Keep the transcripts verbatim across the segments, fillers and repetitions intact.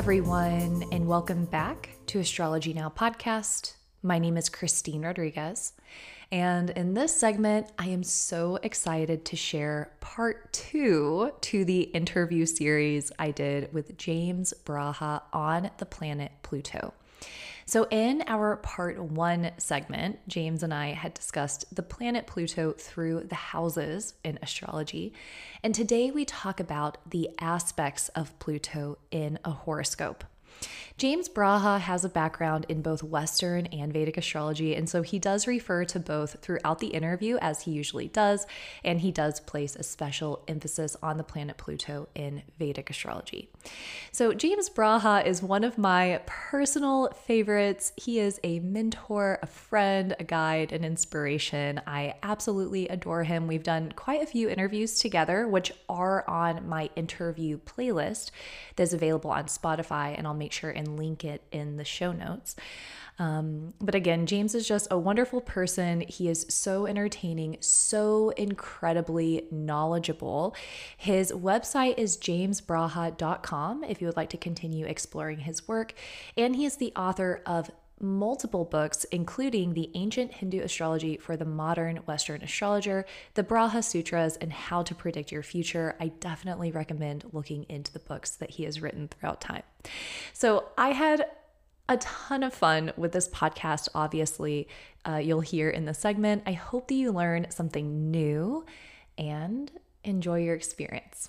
everyone, and welcome back to Astrology Now podcast. My name is Christine Rodriguez, and in this segment, I am so excited to share part two to the interview series I did with James Braha on the planet Pluto. So in our part one segment, James and I had discussed the planet Pluto through the houses in astrology. And today we talk about the aspects of Pluto in a horoscope. James Braha has a background in both Western and Vedic astrology, and so he does refer to both throughout the interview, as he usually does, and he does place a special emphasis on the planet Pluto in Vedic astrology. So James Braha is one of my personal favorites. He is a mentor, a friend, a guide, an inspiration. I absolutely adore him. We've done quite a few interviews together, which are on my interview playlist that's available on Spotify, and I'll make sure and link it in the show notes. Um, but again, James is just a wonderful person. He is so entertaining, so incredibly knowledgeable. His website is james braha dot com if you would like to continue exploring his work. And he is the author of multiple books, including The Ancient Hindu Astrology for the Modern Western Astrologer, The Braha Sutras, and How to Predict Your Future. I definitely recommend looking into the books that he has written throughout time. So I had a ton of fun with this podcast, obviously, uh, you'll hear in the segment. I hope that you learn something new and enjoy your experience.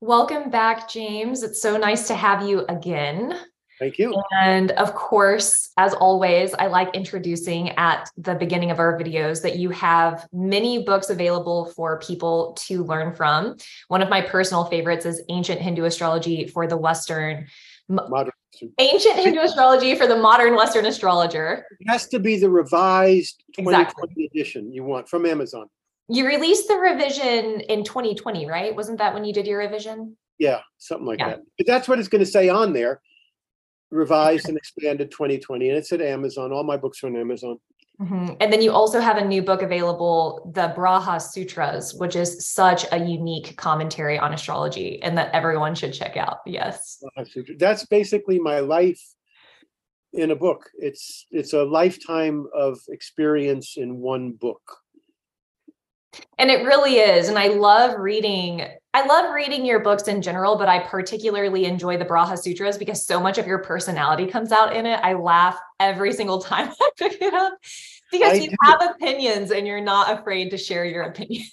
Welcome back, James. It's so nice to have you again. Thank you. And of course, as always, I like introducing at the beginning of our videos that you have many books available for people to learn from. One of my personal favorites is Ancient Hindu Astrology for the Western Modern. Ancient Hindu Astrology for the Modern Western Astrologer. It has to be the revised twenty twenty exactly. edition you want from Amazon. You released the revision in twenty twenty, right? Wasn't that when you did your revision? Yeah, something like yeah. that. But that's what it's going to say on there. Revised and expanded twenty twenty. And it's at Amazon. All my books are on Amazon. Mm-hmm. And then you also have a new book available, The Braha Sutras, which is such a unique commentary on astrology and that everyone should check out. Yes. That's basically my life in a book. It's it's a lifetime of experience in one book. And it really is. And I love reading, I love reading your books in general, but I particularly enjoy the Braha Sutras because so much of your personality comes out in it. I laugh every single time I pick it up because I you do. have opinions and you're not afraid to share your opinion.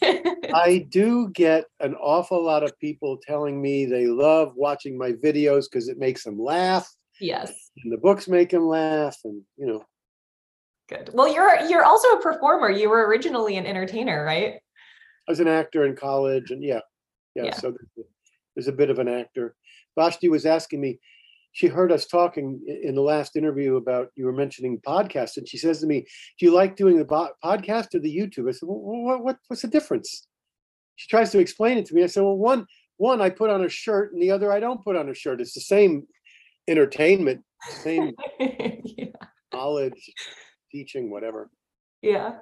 I do get an awful lot of people telling me they love watching my videos because it makes them laugh. Yes. And the books make them laugh and, you know. Good. Well, you're you're also a performer. You were originally an entertainer, right? I was an actor in college, and yeah, yeah. yeah. So there's a bit of an actor. Vashti was asking me. She heard us talking in the last interview about you were mentioning podcasts, and she says to me, "Do you like doing the bo- podcast or the YouTube?" I said, "Well, what, what what's the difference?" She tries to explain it to me. I said, "Well, one one I put on a shirt, and the other I don't put on a shirt. It's the same entertainment, same yeah. knowledge." Teaching, whatever. Yeah,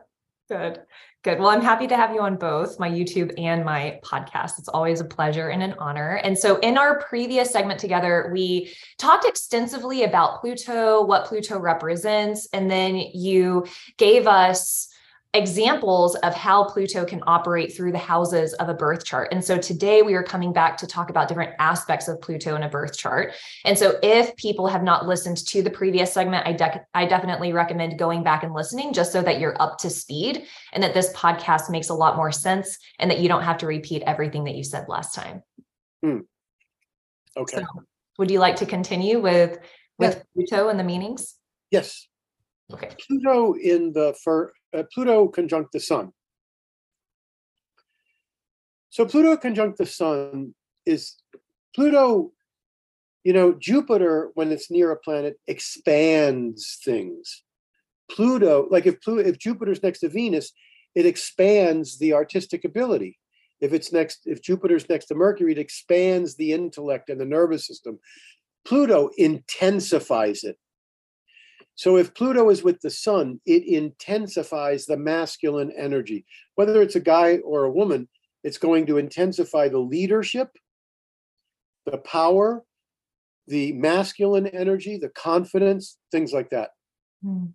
good, good. Well, I'm happy to have you on both my YouTube and my podcast. It's always a pleasure and an honor. And so in our previous segment together, we talked extensively about Pluto, what Pluto represents, and then you gave us examples of how Pluto can operate through the houses of a birth chart. And so today we are coming back to talk about different aspects of Pluto in a birth chart. And so if people have not listened to the previous segment, I, de- I definitely recommend going back and listening just so that you're up to speed and that this podcast makes a lot more sense and that you don't have to repeat everything that you said last time. Hmm. Okay. So would you like to continue with, with yes. Pluto and the meanings? Yes. Okay. Pluto in the first, uh, Pluto conjunct the sun. So Pluto conjunct the sun is Pluto, you know, Jupiter, when it's near a planet, expands things. Pluto, like if Pluto, if Jupiter's next to Venus, it expands the artistic ability. If it's next, if Jupiter's next to Mercury, it expands the intellect and the nervous system. Pluto intensifies it. So if Pluto is with the sun, it intensifies the masculine energy. Whether it's a guy or a woman, it's going to intensify the leadership. the power, the masculine energy, the confidence, things like that. Hmm.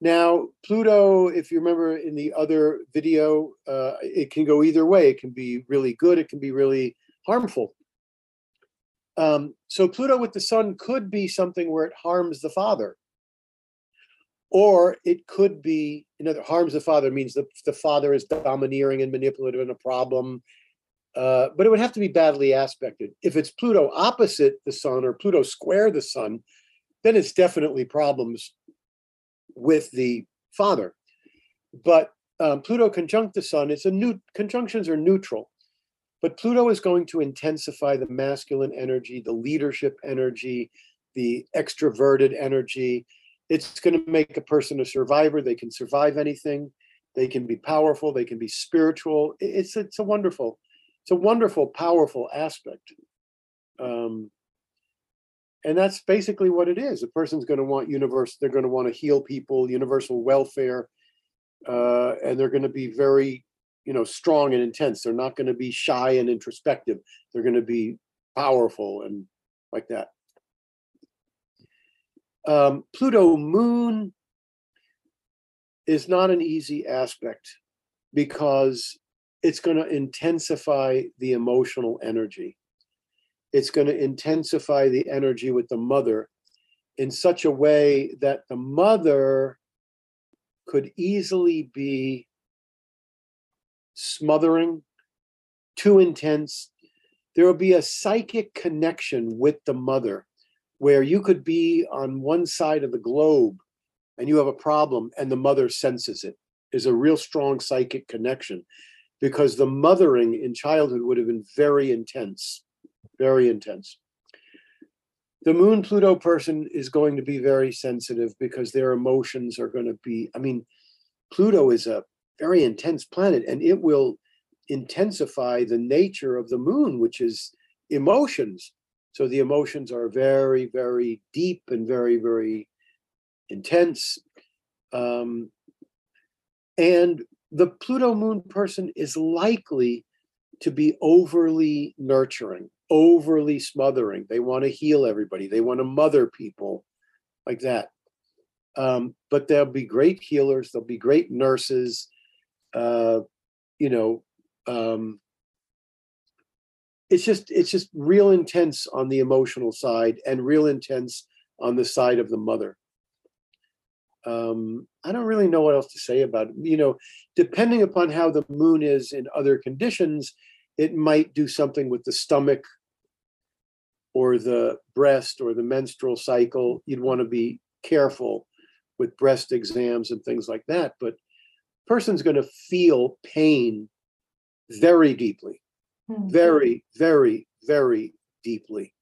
Now, Pluto, if you remember in the other video, uh, it can go either way. It can be really good. It can be really harmful. Um, so Pluto with the sun could be something where it harms the father. Or it could be, you know, harms the father means the, the father is domineering and manipulative and a problem. Uh, but it would have to be badly aspected. If it's Pluto opposite the sun or Pluto square the sun, then it's definitely problems with the father. But um, Pluto conjunct the sun, it's a new, conjunctions are neutral. But Pluto is going to intensify the masculine energy, the leadership energy, the extroverted energy. It's going to make a person a survivor. They can survive anything. They can be powerful. They can be spiritual. It's it's a wonderful, it's a wonderful, powerful aspect. Um, and that's basically what it is. A person's going to want universe. They're going to want to heal people, universal welfare, uh, and they're going to be very, you know, strong and intense. They're not going to be shy and introspective. They're going to be powerful and like that. Um, Pluto moon is not an easy aspect because it's going to intensify the emotional energy. It's going to intensify the energy with the mother in such a way that the mother could easily be smothering, too intense. There will be a psychic connection with the mother, where you could be on one side of the globe and you have a problem and the mother senses it. There's a real strong psychic connection because the mothering in childhood would have been very intense, very intense. The moon Pluto person is going to be very sensitive because their emotions are going to be, I mean, Pluto is a very intense planet and it will intensify the nature of the moon, which is emotions. So the emotions are very, very deep and very, very intense. Um, and the Pluto moon person is likely to be overly nurturing, overly smothering. They want to heal everybody. They want to mother people like that. Um, but they'll be great healers. They'll be great nurses. Uh, you know, um, It's just it's just real intense on the emotional side and real intense on the side of the mother. Um, I don't really know what else to say about it. You know, depending upon how the moon is in other conditions, it might do something with the stomach or the breast or the menstrual cycle. You'd want to be careful with breast exams and things like that. But a person's going to feel pain very deeply. Very, very, very deeply.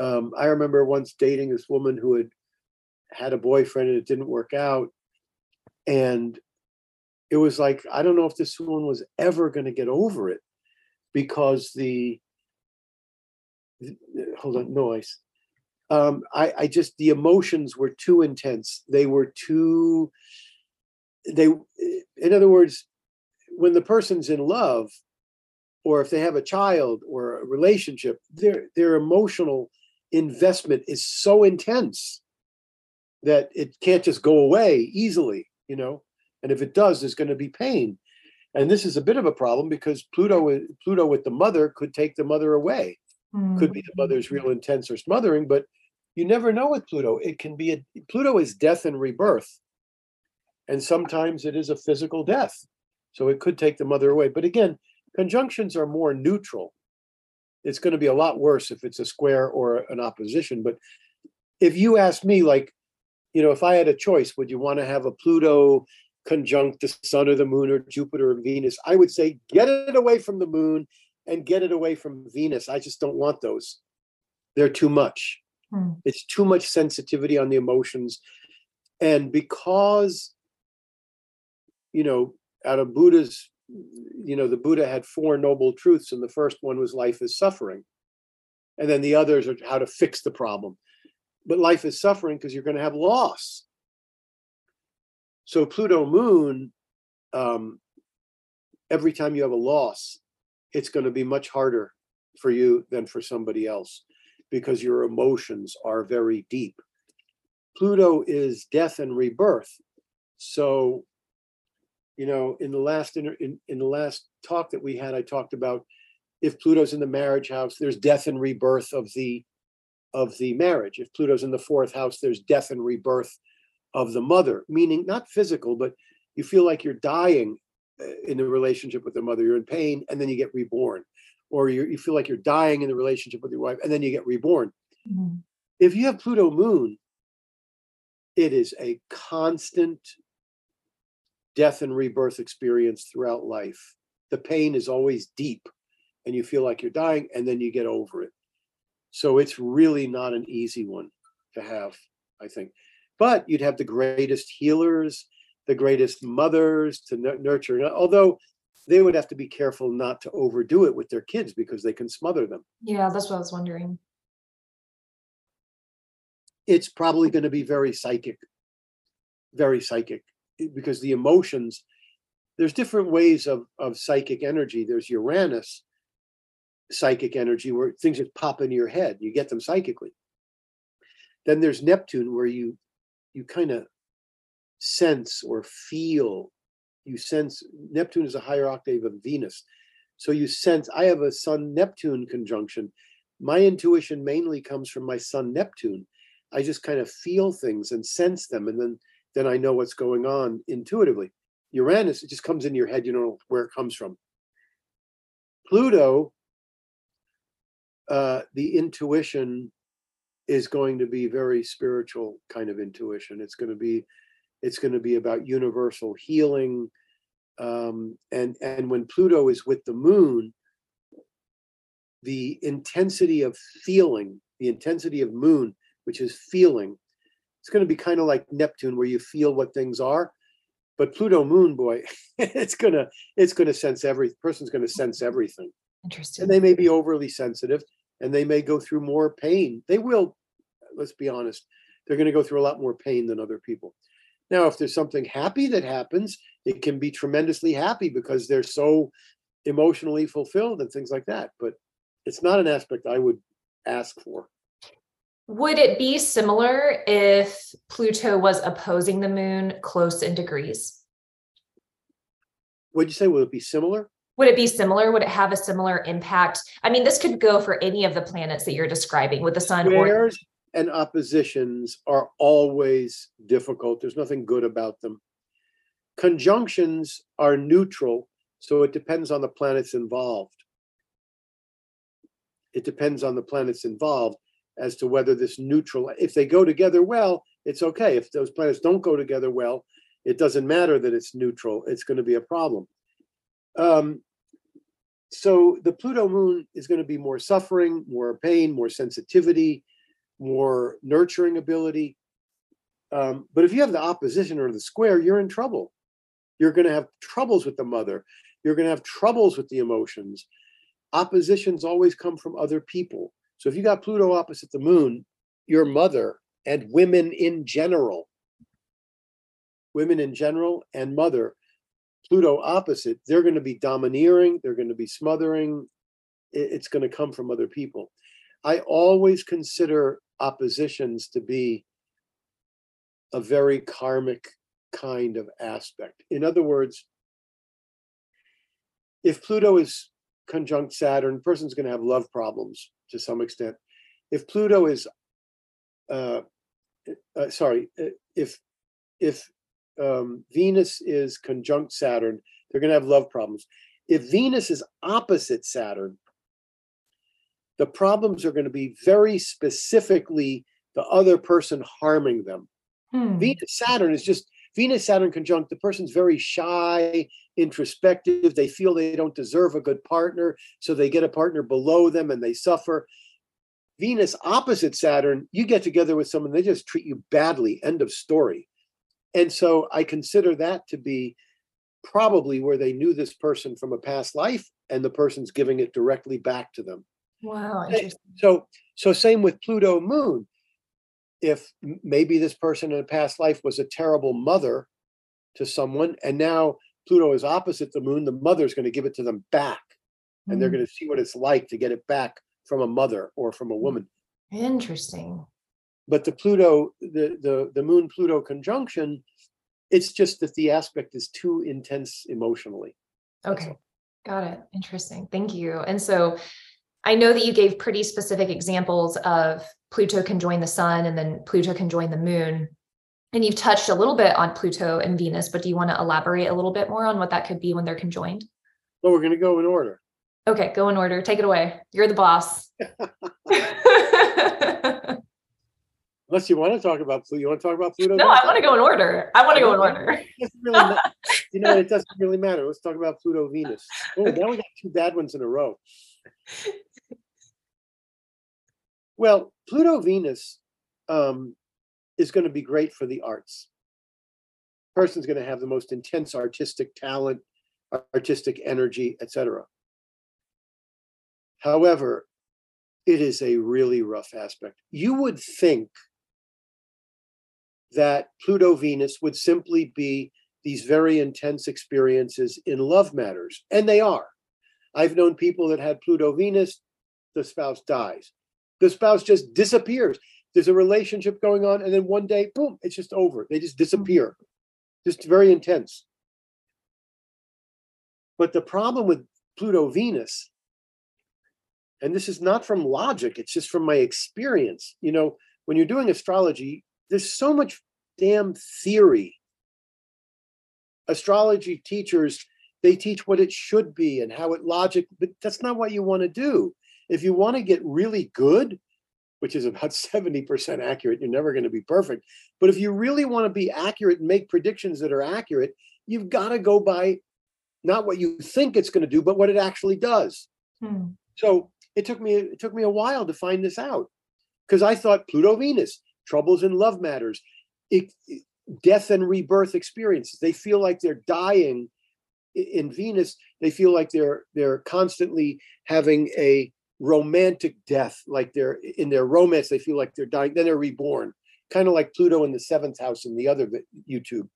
Um, I remember once dating this woman who had had a boyfriend and it didn't work out. And it was like, I don't know if this woman was ever going to get over it because the, hold on, noise. Um, I, I just, the emotions were too intense. They were too, they, in other words, when the person's in love, or if they have a child or a relationship, their, their emotional investment is so intense that it can't just go away easily, you know? And if it does, there's going to be pain. And this is a bit of a problem because Pluto, Pluto with the mother could take the mother away. Mm. Could be the mother's real intense or smothering, but you never know with Pluto. It can be, a, Pluto is death and rebirth. And sometimes it is a physical death. So it could take the mother away. But again, conjunctions are more neutral. It's going to be a lot worse if it's a square or an opposition. But if you ask me, like, you know, if I had a choice, would you want to have a Pluto conjunct the sun or the moon or Jupiter or Venus? I would say get it away from the moon and get it away from Venus. I just don't want those. They're too much. Hmm. It's too much sensitivity on the emotions. And because, you know, out of Buddha's you know, the Buddha had four noble truths, and the first one was life is suffering. And then the others are how to fix the problem. But life is suffering because you're going to have loss. So Pluto moon, um, every time you have a loss, it's going to be much harder for you than for somebody else, because your emotions are very deep. Pluto is death and rebirth. So, you know, in the last in, in, in the last talk that we had, I talked about if Pluto's in the marriage house, there's death and rebirth of the of the marriage. If Pluto's in the fourth house, there's death and rebirth of the mother, meaning not physical, but you feel like you're dying in the relationship with the mother. You're in pain, and then you get reborn. Or you, you feel like you're dying in the relationship with your wife, and then you get reborn. Mm-hmm. If you have Pluto moon, it is a constant death and rebirth experience throughout life. The pain is always deep, and you feel like you're dying, and then you get over it. So it's really not an easy one to have, I think. But you'd have the greatest healers, the greatest mothers to nurture, although they would have to be careful not to overdo it with their kids because they can smother them. Yeah, that's what I was wondering. It's probably going to be very psychic, very psychic, because the emotions, there's different ways of, of psychic energy. There's Uranus psychic energy, where things just pop into your head. You get them psychically. Then there's Neptune, where you you kind of sense or feel. You sense Neptune is a higher octave of Venus. So you sense, I have a Sun Neptune conjunction. My intuition mainly comes from my Sun Neptune. I just kind of feel things and sense them. And then, then I know what's going on intuitively. Uranus, it just comes in your head. You don't know where it comes from. Pluto, uh, the intuition is going to be very spiritual kind of intuition. It's going to be It's going to be about universal healing. Um, and, and when Pluto is with the moon, the intensity of feeling, the intensity of moon, which is feeling, it's going to be kind of like Neptune, where you feel what things are. But Pluto moon, boy, it's going to, it's going to sense every person's going to sense everything. Interesting. And they may be overly sensitive, and they may go through more pain. They will, let's be honest, they're going to go through a lot more pain than other people. Now, if there's something happy that happens, it can be tremendously happy because they're so emotionally fulfilled and things like that. But it's not an aspect I would ask for. Would it be similar if Pluto was opposing the moon close in degrees? What'd you say? Would it be similar? Would it be similar? Would it have a similar impact? I mean, this could go for any of the planets that you're describing with the sun. Or- And oppositions are always difficult. There's nothing good about them. Conjunctions are neutral, so it depends on the planets involved. It depends on the planets involved as to whether this neutral, if they go together well, it's okay. If those planets don't go together well, it doesn't matter that it's neutral. It's going to be a problem. Um, so the Pluto moon is going to be more suffering, more pain, more sensitivity, more nurturing ability. Um, but if you have the opposition or the square, you're in trouble. You're going to have troubles with the mother. You're going to have troubles with the emotions. Oppositions always come from other people. So if you got Pluto opposite the moon, your mother and women in general, women in general and mother, Pluto opposite, they're going to be domineering. They're going to be smothering. It's going to come from other people. I always consider oppositions to be a very karmic kind of aspect. In other words, if Pluto is conjunct Saturn, the person's going to have love problems to some extent. If Pluto is, uh, uh, sorry, if if um, Venus is conjunct Saturn, they're going to have love problems. If Venus is opposite Saturn, the problems are going to be very specifically the other person harming them. Hmm. Venus Saturn is just Venus Saturn conjunct. The person's very shy, introspective. They feel they don't deserve a good partner, so they get a partner below them and they suffer. Venus opposite Saturn, you get together with someone, they just treat you badly. End of story. And so I consider that to be probably where they knew this person from a past life, and the person's giving it directly back to them. Wow. Interesting. So, so same with Pluto moon. If maybe this person in a past life was a terrible mother to someone, and now Pluto is opposite the moon, the mother's going to give it to them back. and mm-hmm. they're going to see what it's like to get it back from a mother or from a woman. Interesting. But the Pluto, the the, the moon Pluto conjunction, it's just that the aspect is too intense emotionally. Okay. Got it. Interesting. Thank you. And so I know that you gave pretty specific examples of Pluto can join the sun and then Pluto can join the moon. And you've touched a little bit on Pluto and Venus, but do you want to elaborate a little bit more on what that could be when they're conjoined? Well, we're going to go in order. Okay. Go in order. Take it away. You're the boss. Unless you want to talk about Pluto, you want to talk about Pluto? No, I want to go in order. I want to go in order. Really, you know, it doesn't really matter. Let's talk about Pluto, Venus. Oh, okay. Now we got two bad ones in a row. Well, Pluto, Venus um, is going to be great for the arts. Person's going to have the most intense artistic talent, artistic energy, et cetera. However, it is a really rough aspect. You would think that Pluto Venus would simply be these very intense experiences in love matters. And they are. I've known people that had Pluto Venus, the spouse dies. The spouse just disappears. There's a relationship going on. And then one day, boom, it's just over. They just disappear. Just very intense. But the problem with Pluto Venus, and this is not from logic, it's just from my experience. You know, when you're doing astrology, there's so much damn theory. Astrology teachers, they teach what it should be and how it logic, but that's not what you want to do. If you want to get really good, which is about seventy percent accurate, you're never going to be perfect. But if you really want to be accurate and make predictions that are accurate, you've got to go by not what you think it's going to do, but what it actually does. Hmm. So it took me it took me a while to find this out, because I thought Pluto Venus, troubles in love matters, it, it, death and rebirth experiences. They feel like they're dying in Venus. They feel like they're they're constantly having a romantic death, like they're in their romance. They feel like they're dying. Then they're reborn, kind of like Pluto in the seventh house in the other YouTube.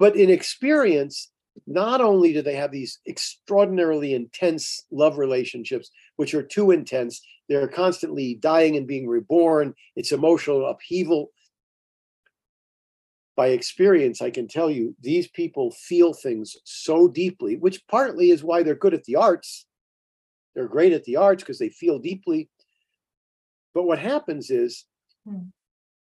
But in experience, not only do they have these extraordinarily intense love relationships, which are too intense, they're constantly dying and being reborn. It's emotional upheaval. By experience, I can tell you, these people feel things so deeply, which partly is why they're good at the arts. They're great at the arts because they feel deeply. But what happens is mm.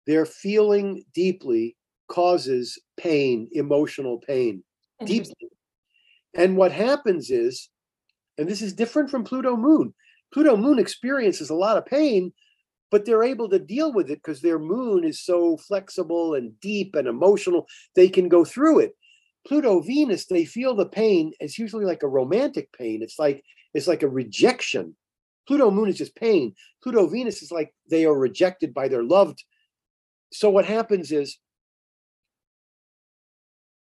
their feeling deeply causes pain, emotional pain. Deeply. And what happens is, and this is different from Pluto Moon, Pluto Moon experiences a lot of pain, but they're able to deal with it because their moon is so flexible and deep and emotional, they can go through it. Pluto Venus, they feel the pain. It's usually like a romantic pain. It's like it's like a rejection. Pluto Moon is just pain. Pluto Venus is like they are rejected by their loved. So what happens is,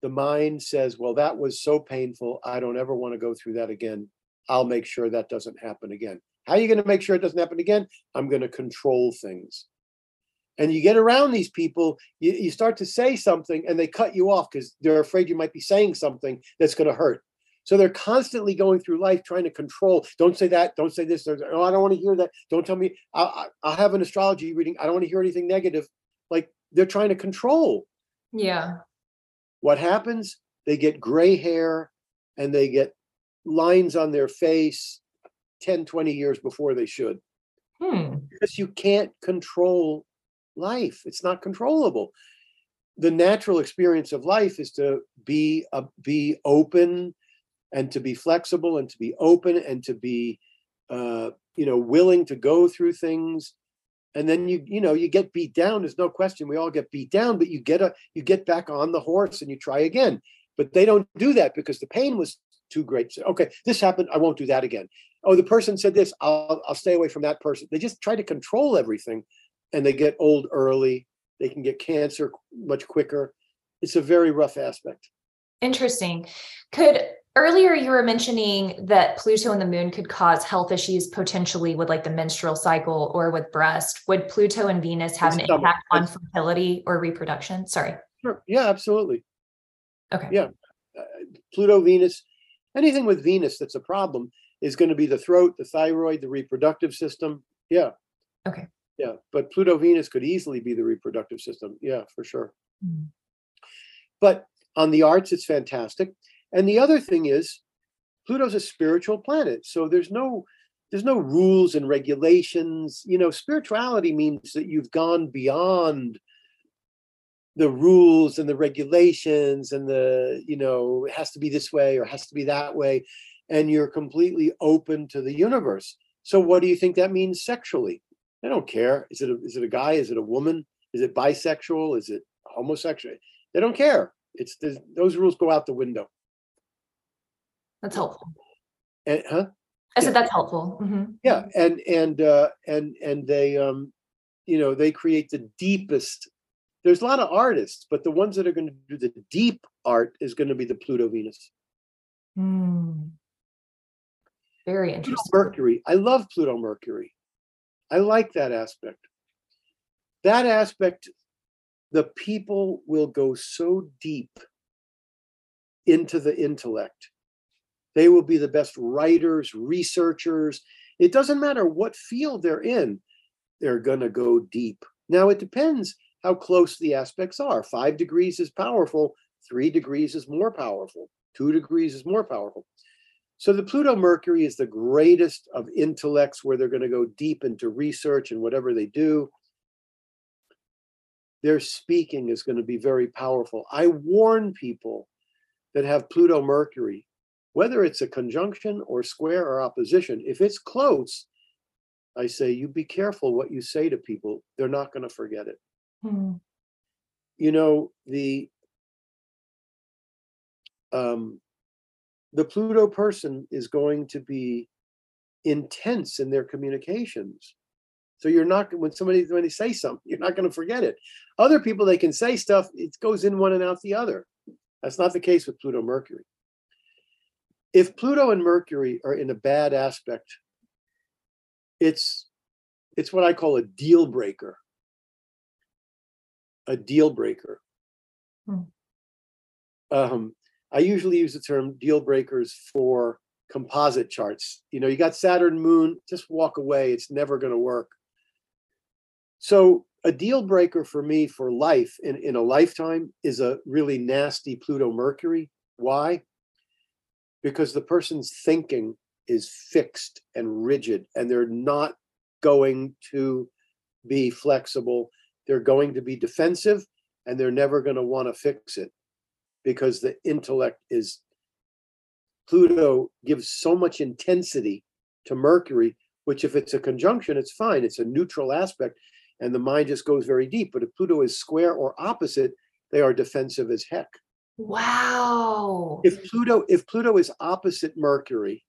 the mind says, well, that was so painful. I don't ever want to go through that again. I'll make sure that doesn't happen again. How are you going to make sure it doesn't happen again? I'm going to control things. And you get around these people, you, you start to say something and they cut you off because they're afraid you might be saying something that's going to hurt. So they're constantly going through life trying to control. Don't say that. Don't say this. Oh, I don't want to hear that. Don't tell me. I'll, I'll have an astrology reading. I don't want to hear anything negative. Like they're trying to control. Yeah. What happens? They get gray hair and they get lines on their face ten, twenty years before they should. Hmm. Because you can't control life. It's not controllable. The natural experience of life is to be uh, be open and to be flexible and to be open and to be uh, you know, willing to go through things. And then you you know you get beat down. There's no question. We all get beat down, but you get a you get back on the horse and you try again. But they don't do that because the pain was too great. So, okay, this happened. I won't do that again. Oh, the person said this. I'll I'll stay away from that person. They just try to control everything, and they get old early. They can get cancer much quicker. It's a very rough aspect. Interesting. Could. Earlier, you were mentioning that Pluto and the moon could cause health issues potentially with like the menstrual cycle or with breast. Would Pluto and Venus have an impact on fertility or reproduction? Sorry. Sure. Yeah, absolutely. Okay. Yeah. Uh, Pluto, Venus, anything with Venus that's a problem is going to be the throat, the thyroid, the reproductive system. Yeah. Okay. Yeah. But Pluto Venus could easily be the reproductive system. Yeah, for sure. Mm. But on the arts, it's fantastic. And the other thing is, Pluto's a spiritual planet. So there's no, there's no rules and regulations. You know, spirituality means that you've gone beyond the rules and the regulations and the, you know, it has to be this way or it has to be that way. And you're completely open to the universe. So what do you think that means sexually? I don't care. Is it a, is it a guy? Is it a woman? Is it bisexual? Is it homosexual? They don't care. It's those rules go out the window. That's helpful. And, huh? I said yeah. That's helpful. Mm-hmm. Yeah, and and uh, and and they, um, you know, they create the deepest. There's a lot of artists, but the ones that are going to do the deep art is going to be the Pluto Venus. Mm. Very interesting. Pluto Mercury. I love Pluto Mercury. I like that aspect. That aspect, the people will go so deep into the intellect. They will be the best writers, researchers. It doesn't matter what field they're in. They're going to go deep. Now, it depends how close the aspects are. Five degrees is powerful. Three degrees is more powerful. Two degrees is more powerful. So the Pluto Mercury is the greatest of intellects, where they're going to go deep into research and whatever they do. Their speaking is going to be very powerful. I warn people that have Pluto Mercury, whether it's a conjunction or square or opposition, if it's close, I say, you be careful what you say to people. They're not going to forget it. Mm-hmm. You know, the um, the Pluto person is going to be intense in their communications. So you're not, when somebody, when they say something, you're not going to forget it. Other people, they can say stuff, it goes in one and out the other. That's not the case with Pluto Mercury. If Pluto and Mercury are in a bad aspect, it's it's what I call a deal breaker. A deal breaker. Hmm. Um, I usually use the term deal breakers for composite charts. You know, you got Saturn, Moon, just walk away. It's never going to work. So a deal breaker for me for life in, in a lifetime is a really nasty Pluto Mercury. Why? Because the person's thinking is fixed and rigid, and they're not going to be flexible. They're going to be defensive, and they're never going to want to fix it, because the intellect is, Pluto gives so much intensity to Mercury, which if it's a conjunction, it's fine. It's a neutral aspect, and the mind just goes very deep. But if Pluto is square or opposite, they are defensive as heck. Wow. If Pluto, if Pluto is opposite Mercury,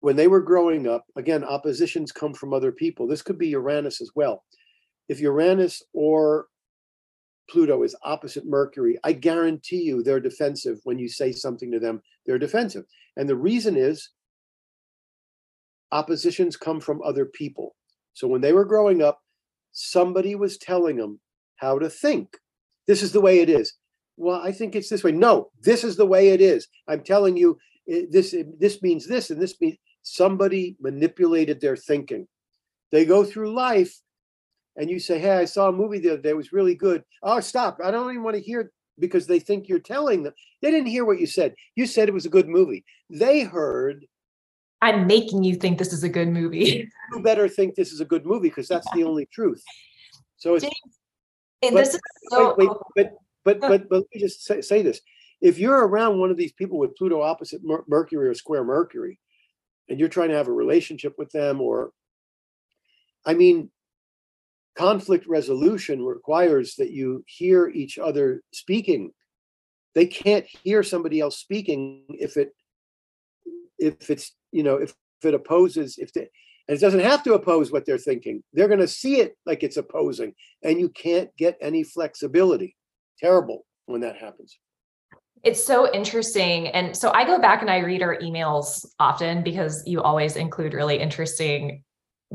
when they were growing up, again, oppositions come from other people. This could be Uranus as well. If Uranus or Pluto is opposite Mercury, I guarantee you they're defensive. When you say something to them, they're defensive. And the reason is oppositions come from other people. So when they were growing up, somebody was telling them how to think. This is the way it is. Well, I think it's this way. No, this is the way it is. I'm telling you, this, this means this, and this means, somebody manipulated their thinking. They go through life, and you say, hey, I saw a movie the other day. It was really good. Oh, stop. I don't even want to hear it, because they think you're telling them. They didn't hear what you said. You said it was a good movie. They heard, I'm making you think this is a good movie. You better think this is a good movie, because that's the only truth. So it's... And but, this is so wait, wait, but, but, but, but let me just say, say this. If you're around one of these people with Pluto opposite Mer- Mercury or square Mercury, and you're trying to have a relationship with them, or, I mean, conflict resolution requires that you hear each other speaking. They can't hear somebody else speaking if it, if it's, you know, if, if it opposes, if they, and it doesn't have to oppose what they're thinking. They're going to see it like it's opposing, and you can't get any flexibility. Terrible when that happens. It's so interesting. And so I go back and I read our emails often, because you always include really interesting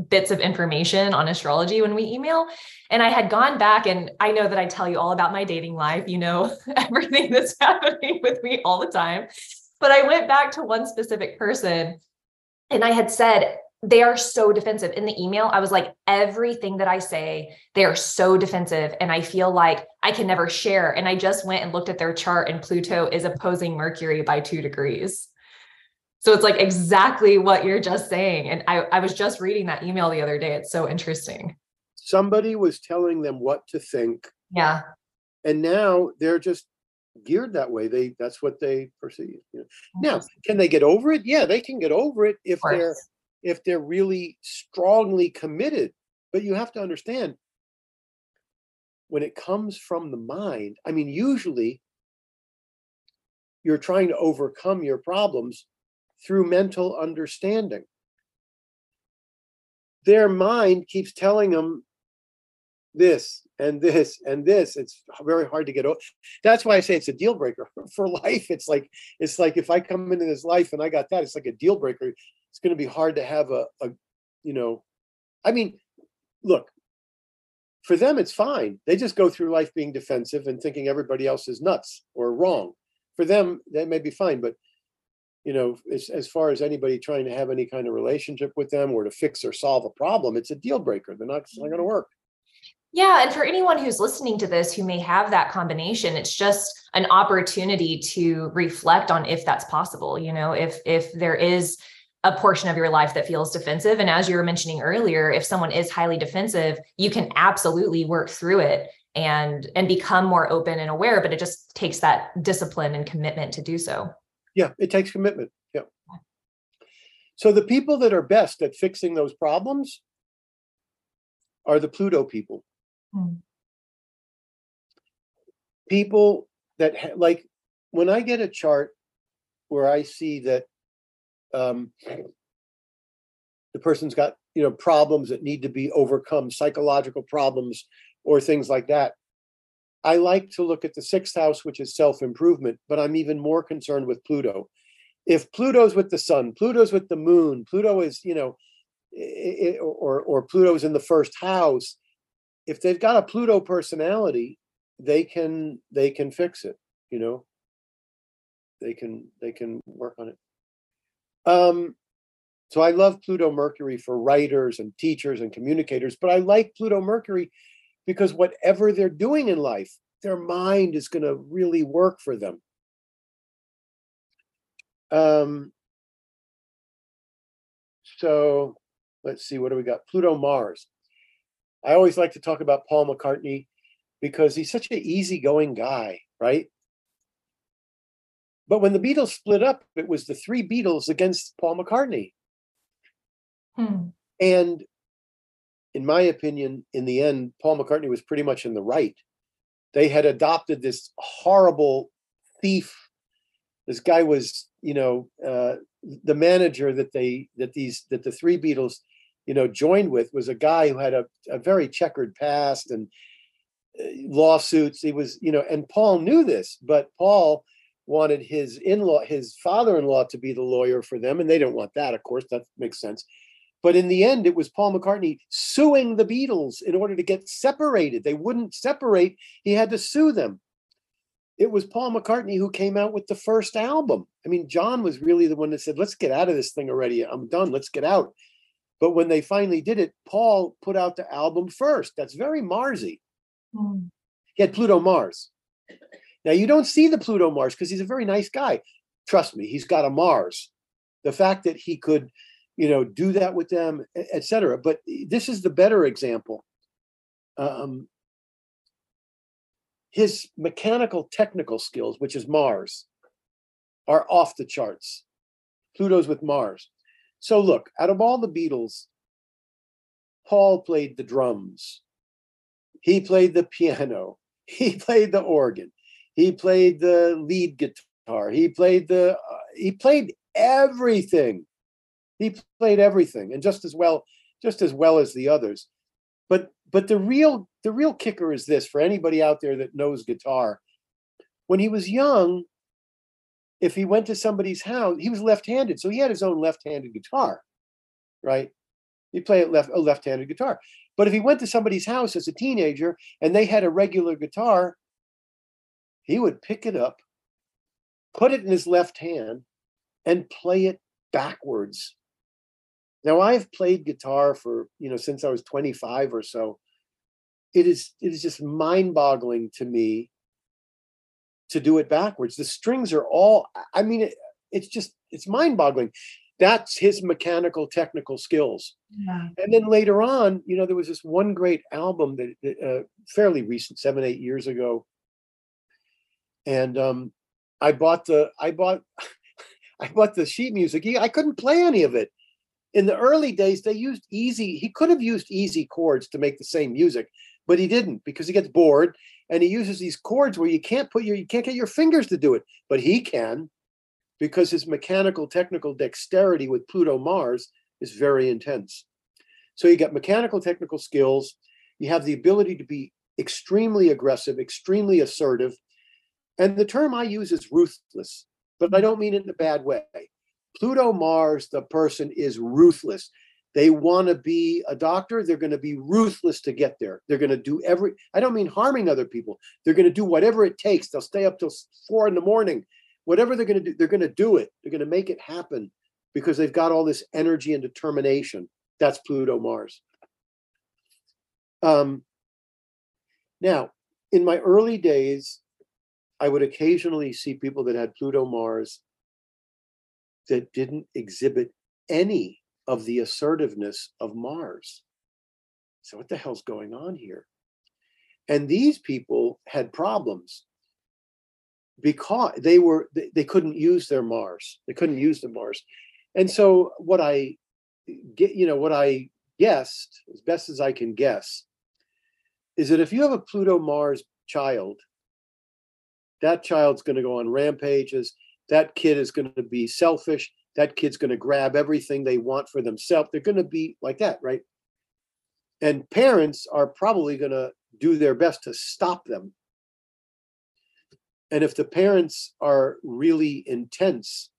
bits of information on astrology when we email. And I had gone back, and I know that I tell you all about my dating life, you know, everything that's happening with me all the time. But I went back to one specific person and I had said, they are so defensive. In the email, I was like, everything that I say, they are so defensive. And I feel like I can never share. And I just went and looked at their chart, and Pluto is opposing Mercury by two degrees. So it's like exactly what you're just saying. And I, I was just reading that email the other day. It's so interesting. Somebody was telling them what to think. Yeah. And now they're just geared that way. They that's what they perceive. You know? Now, can they get over it? Yeah, they can get over it if they're if they're really strongly committed. But you have to understand, when it comes from the mind, I mean, usually you're trying to overcome your problems through mental understanding. Their mind keeps telling them this and this and this. It's very hard to get over. That's why I say it's a deal breaker for life. It's like, it's like if I come into this life and I got that, it's like a deal breaker. It's going to be hard to have a, a, you know, I mean, look, for them, it's fine. They just go through life being defensive and thinking everybody else is nuts or wrong. For them, that may be fine. But, you know, as, as far as anybody trying to have any kind of relationship with them or to fix or solve a problem, it's a deal breaker. They're not, it's not going to work. Yeah. And for anyone who's listening to this, who may have that combination, it's just an opportunity to reflect on if that's possible. You know, if, if there is a portion of your life that feels defensive. And as you were mentioning earlier, if someone is highly defensive, you can absolutely work through it and, and become more open and aware, but it just takes that discipline and commitment to do so. Yeah. It takes commitment. Yeah. So the people that are best at fixing those problems are the Pluto people. Hmm. People that ha- like when I get a chart where I see that um, the person's got, you know, problems that need to be overcome, psychological problems or things like that, I like to look at the sixth house, which is self-improvement, but I'm even more concerned with Pluto. If Pluto's with the sun, Pluto's with the moon, Pluto is, you know, It, or or Pluto's in the first house. If they've got a Pluto personality, they can they can fix it. You know, they can they can work on it. Um, so I love Pluto Mercury for writers and teachers and communicators, but I like Pluto Mercury because whatever they're doing in life, their mind is going to really work for them. Um. So. Let's see, what do we got? Pluto Mars. I always like to talk about Paul McCartney because he's such an easygoing guy, right? But when the Beatles split up, it was the three Beatles against Paul McCartney. Hmm. And in my opinion, in the end, Paul McCartney was pretty much in the right. They had adopted this horrible thief. This guy was, you know, uh, the manager that they that these that the three Beatles, you know, joined with was a guy who had a, a very checkered past and lawsuits. He was, you know, and Paul knew this, but Paul wanted his in-law, his father-in-law to be the lawyer for them. And they didn't want that. Of course, that makes sense. But in the end, it was Paul McCartney suing the Beatles in order to get separated. They wouldn't separate. He had to sue them. It was Paul McCartney who came out with the first album. I mean, John was really the one that said, let's get out of this thing already. I'm done. Let's get out. But when they finally did it, Paul put out the album first. That's very Marsy. Mm. He had Pluto Mars. Now, you don't see the Pluto Mars because he's a very nice guy. Trust me, he's got a Mars. The fact that he could, you know, do that with them, et cetera. But this is the better example. Um, His mechanical technical skills, which is Mars, are off the charts. Pluto's with Mars. So look, out of all the Beatles, Paul played the drums. He played the piano. He played the organ. He played the lead guitar. He played the, uh, he played everything. He played everything. And just as well, just as well as the others. But but the real the real kicker is this for anybody out there that knows guitar. When he was young, if he went to somebody's house, he was left-handed, so he had his own left-handed guitar, right? He'd play a left a left-handed guitar. But if he went to somebody's house as a teenager and they had a regular guitar, he would pick it up, put it in his left hand, and play it backwards. Now, I've played guitar for, you know, since I was twenty-five or so. It is, it is just mind-boggling to me to do it backwards. The strings are all, I mean, it, it's just, it's mind-boggling. That's his mechanical, technical skills. Yeah. And then later on, you know, there was this one great album that, that uh, fairly recent, seven, eight years ago. And um, I bought the, I bought, I bought the sheet music. He, I couldn't play any of it. In the early days, they used easy, he could have used easy chords to make the same music, but he didn't, because he gets bored and he uses these chords where you can't put your, you can't get your fingers to do it, but he can, because his mechanical technical dexterity with Pluto Mars is very intense. So you got mechanical technical skills. You have the ability to be extremely aggressive, extremely assertive. And the term I use is ruthless, but I don't mean it in a bad way. Pluto Mars, the person is ruthless. They want to be a doctor. They're going to be ruthless to get there. They're going to do every, I don't mean harming other people. They're going to do whatever it takes. They'll stay up till four in the morning. Whatever they're going to do, they're going to do it. They're going to make it happen because they've got all this energy and determination. That's Pluto Mars. Um, now, in my early days, I would occasionally see people that had Pluto Mars that didn't exhibit any of the assertiveness of Mars. So what the hell's going on here? And these people had problems because they were they couldn't use their Mars. They couldn't use the Mars. And so what I get, you know, what I guessed, as best as I can guess, is that if you have a Pluto Mars child, that child's going to go on rampages. That kid is going to be selfish. That kid's going to grab everything they want for themselves. They're going to be like that, right? And parents are probably going to do their best to stop them. And if the parents are really intense,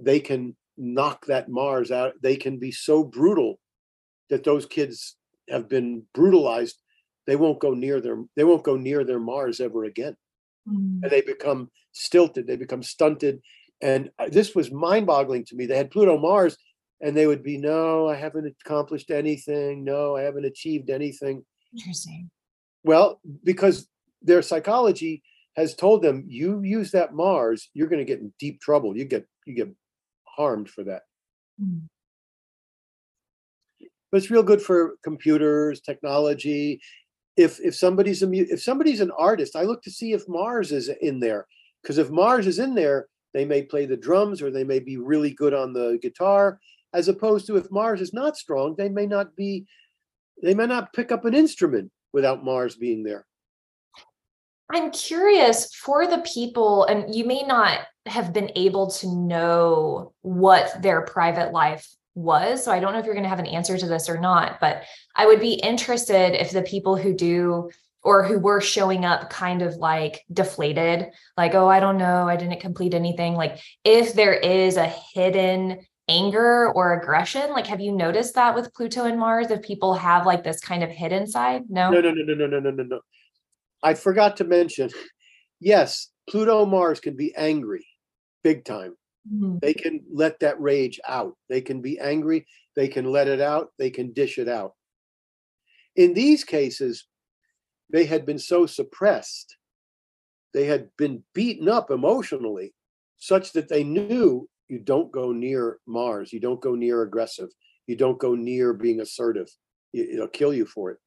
they can knock that Mars out. They can be so brutal that those kids have been brutalized. They won't go near their, they won't go near their Mars ever again. And they become stilted, they become stunted. And this was mind-boggling to me. They had Pluto Mars and they would be, no, I haven't accomplished anything. No, I haven't achieved anything. Interesting. Well, because their psychology has told them, you use that Mars, you're going to get in deep trouble. You get, you get harmed for that. Mm. But it's real good for computers, technology. If if somebody's a if somebody's an artist, I look to see if Mars is in there, because if Mars is in there, they may play the drums or they may be really good on the guitar, as opposed to if Mars is not strong, they may not be, they may not pick up an instrument without Mars being there. I'm curious for the people, and you may not have been able to know what their private life was. So I don't know if you're going to have an answer to this or not, but I would be interested if the people who do or who were showing up kind of like deflated, like, oh, I don't know, I didn't complete anything. Like if there is a hidden anger or aggression, like, have you noticed that with Pluto and Mars, if people have like this kind of hidden side? No, no, no, no, no, no, no, no, no. I forgot to mention, yes, Pluto Mars can be angry big time. Mm-hmm. They can let that rage out. They can be angry. They can let it out. They can dish it out. In these cases, they had been so suppressed. They had been beaten up emotionally such that they knew you don't go near Mars. You don't go near aggressive. You don't go near being assertive. It'll kill you for it.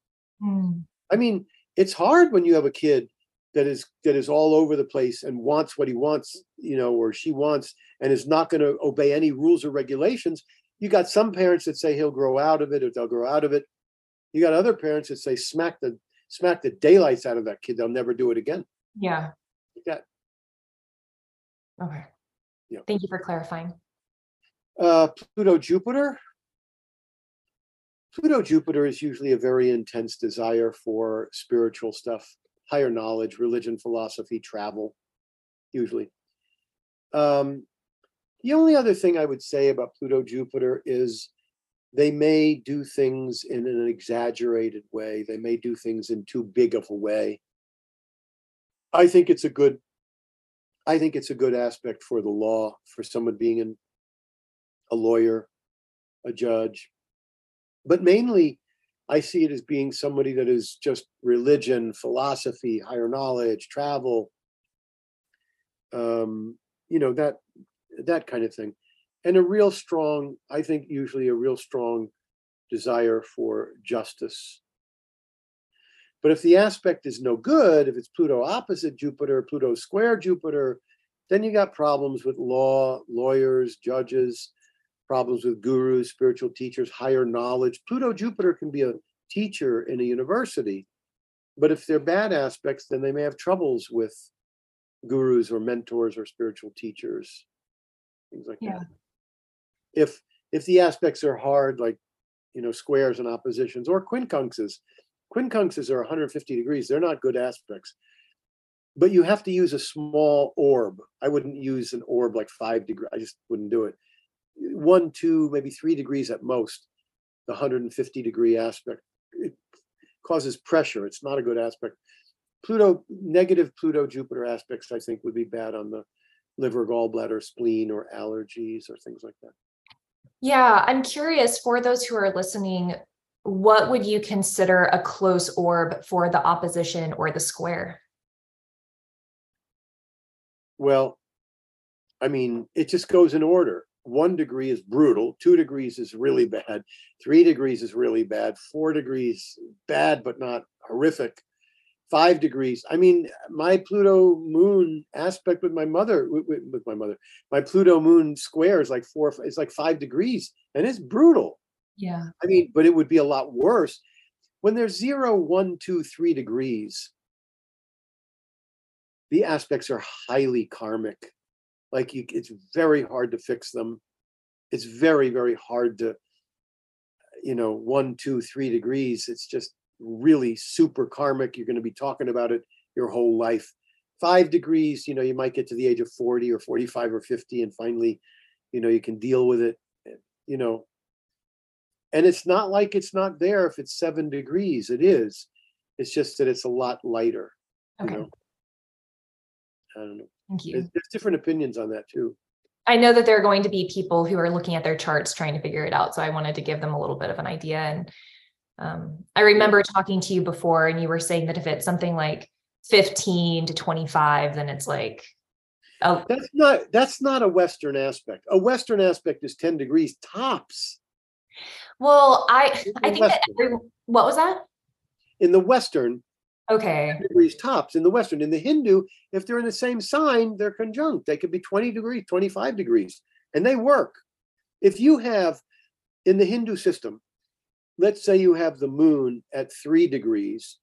Mm. I mean, it's hard when you have a kid that is that is all over the place and wants what he wants, you know, or she wants, and is not going to obey any rules or regulations. You got some parents that say he'll grow out of it, or they'll grow out of it. You got other parents that say smack the smack the daylights out of that kid, they'll never do it again. Yeah. Like that. Okay. Yeah. Thank you for clarifying. Uh, Pluto Jupiter. Pluto Jupiter is usually a very intense desire for spiritual stuff, higher knowledge, religion, philosophy, travel, usually. Um, the only other thing I would say about Pluto Jupiter is they may do things in an exaggerated way. They may do things in too big of a way. I think it's a good, I think it's a good aspect for the law, for someone being an, a lawyer, a judge. But mainly, I see it as being somebody that is just religion, philosophy, higher knowledge, travel, um, you know, that that kind of thing. And a real strong, I think usually a real strong desire for justice. But if the aspect is no good, if it's Pluto opposite Jupiter, Pluto square Jupiter, then you got problems with law, lawyers, judges, problems with gurus, spiritual teachers, higher knowledge. Pluto Jupiter can be a teacher in a university, but if they're bad aspects, then they may have troubles with gurus or mentors or spiritual teachers, things like yeah. that. If if the aspects are hard, like, you know, squares and oppositions or quincunxes, Quincunxes are one hundred fifty degrees. They're not good aspects, but you have to use a small orb. I wouldn't use an orb like five degrees. I just wouldn't do it. One, two, maybe three degrees at most. The one hundred fifty degree aspect, it causes pressure. It's not a good aspect. Pluto, negative Pluto Jupiter aspects, I think, would be bad on the liver, gallbladder, spleen, or allergies or things like that. Yeah, I'm curious for those who are listening. What would you consider a close orb for the opposition or the square? Well, I mean, it just goes in order. One degree is brutal. Two degrees is really bad. Three degrees is really bad. Four degrees, bad, but not horrific. Five degrees. I mean, my Pluto moon aspect with my mother, with, with my mother, my Pluto moon square is like four, it's like five degrees and it's brutal. Yeah. I mean, but it would be a lot worse when there's zero, one, two, three degrees. The aspects are highly karmic. Like you, it's very hard to fix them. It's very, very hard to, you know, one, two, three degrees. It's just really super karmic. You're going to be talking about it your whole life. Five degrees, you know, you might get to the age of forty or forty-five or fifty. And finally, you know, you can deal with it, you know. And it's not like it's not there if it's seven degrees. It is. It's just that it's a lot lighter. Okay. You know? I don't know. Thank you. There's, there's different opinions on that too. I know that there are going to be people who are looking at their charts trying to figure it out. So I wanted to give them a little bit of an idea. And um, I remember talking to you before, and you were saying that if it's something like fifteen to twenty-five, then it's like. Oh. That's not. That's not a Western aspect. A Western aspect is ten degrees tops. Well, I I think that every, what was that? In the Western, okay, degrees tops in the Western. In the Hindu, if they're in the same sign, they're conjunct. They could be twenty degrees, twenty-five degrees, and they work. If you have in the Hindu system, let's say you have the moon at three degrees,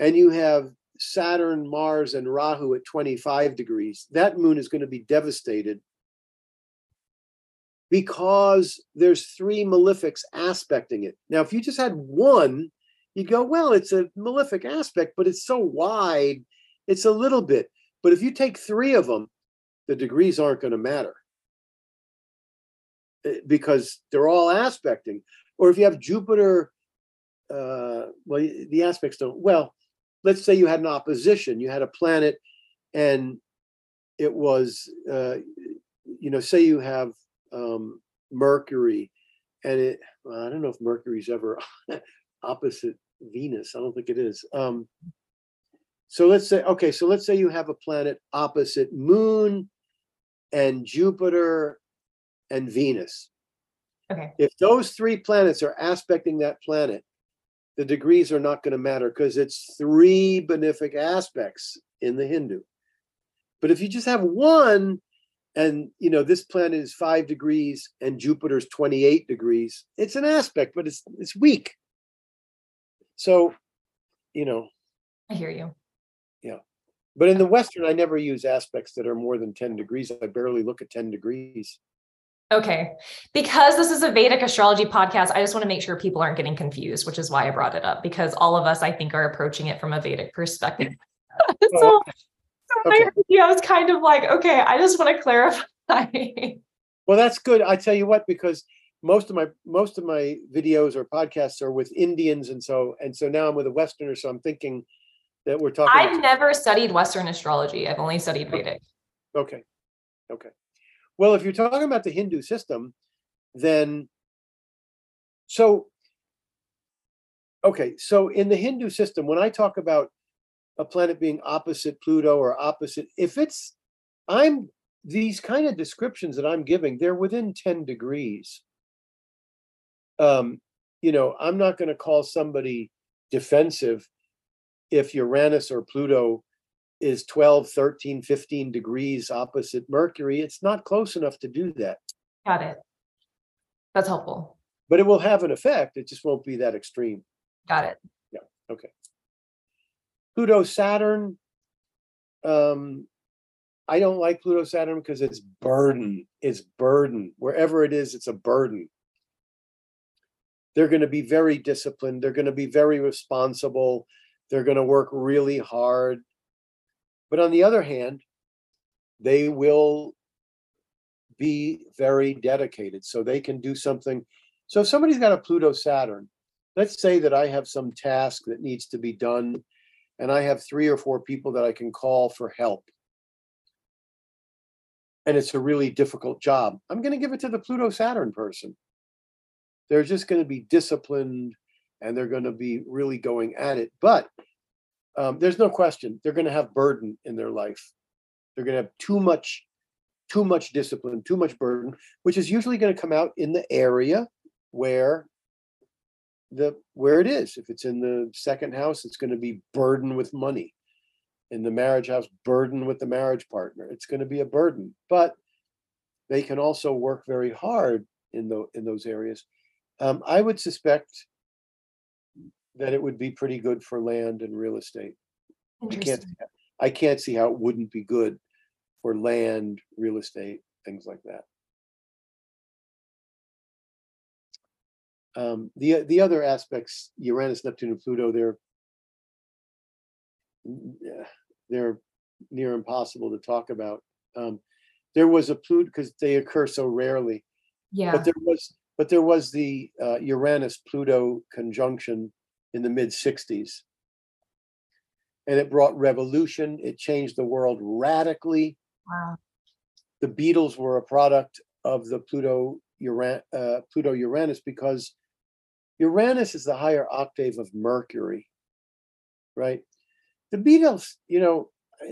and you have Saturn, Mars, and Rahu at twenty-five degrees, that moon is going to be devastated. Because there's three malefics aspecting it. Now, if you just had one, you'd go, well, it's a malefic aspect, but it's so wide, it's a little bit. But if you take three of them, the degrees aren't going to matter because they're all aspecting. Or if you have Jupiter, uh, well, the aspects don't. Well, let's say you had an opposition. You had a planet and it was, uh, you know, say you have, Um, Mercury, and it, well, I don't know if Mercury's ever opposite Venus. I don't think it is. Um, so let's say, okay, so let's say you have a planet opposite Moon and Jupiter and Venus. Okay. If those three planets are aspecting that planet, the degrees are not going to matter because it's three benefic aspects in the Hindu. But if you just have one, and, you know, this planet is five degrees and Jupiter's twenty-eight degrees. It's an aspect, but it's it's weak. So, you know. I hear you. Yeah. But in the Western, I never use aspects that are more than ten degrees. I barely look at ten degrees. Okay. Because this is a Vedic astrology podcast, I just want to make sure people aren't getting confused, which is why I brought it up, because all of us, I think, are approaching it from a Vedic perspective. so- Okay. I was kind of like, okay, I just want to clarify. Well, that's good. I tell you what, because most of my most of my videos or podcasts are with Indians, and so and so now I'm with a Westerner, so I'm thinking that we're talking. I've about- never studied Western astrology. I've only studied Vedic. Okay. Okay. Well, if you're talking about the Hindu system, then so, okay. So in the Hindu system, when I talk about a planet being opposite Pluto or opposite, if it's, I'm, these kind of descriptions that I'm giving, they're within ten degrees. Um, you know, I'm not going to call somebody defensive if Uranus or Pluto is twelve, thirteen, fifteen degrees opposite Mercury. It's not close enough to do that. Got it. That's helpful. But it will have an effect. It just won't be that extreme. Got it. Yeah. Okay. Pluto Saturn. Um, I don't like Pluto Saturn because it's burden. It's burden. Wherever it is, it's a burden. They're going to be very disciplined. They're going to be very responsible. They're going to work really hard. But on the other hand, they will be very dedicated. So they can do something. So if somebody's got a Pluto Saturn, let's say that I have some task that needs to be done, and I have three or four people that I can call for help. And it's a really difficult job. I'm going to give it to the Pluto Saturn person. They're just going to be disciplined, and they're going to be really going at it. But um, there's no question they're going to have burden in their life. They're going to have too much, too much discipline, too much burden, which is usually going to come out in the area where the where it is. If it's in the second house, it's going to be burdened with money. In the marriage house, burden with the marriage partner. It's going to be a burden, but they can also work very hard in the in those areas. Um, I would suspect that it would be pretty good for land and real estate. I can't, I can't see how it wouldn't be good for land, real estate, things like that. Um, the the other aspects, Uranus, Neptune, and Pluto, they're they're near impossible to talk about. Um, there was a Pluto, because they occur so rarely. Yeah. But there was but there was the uh, Uranus-Pluto conjunction in the mid sixties, and it brought revolution. It changed the world radically. Wow. The Beatles were a product of the Pluto Uran uh, Pluto Uranus, because Uranus is the higher octave of Mercury, right? The Beatles, you know,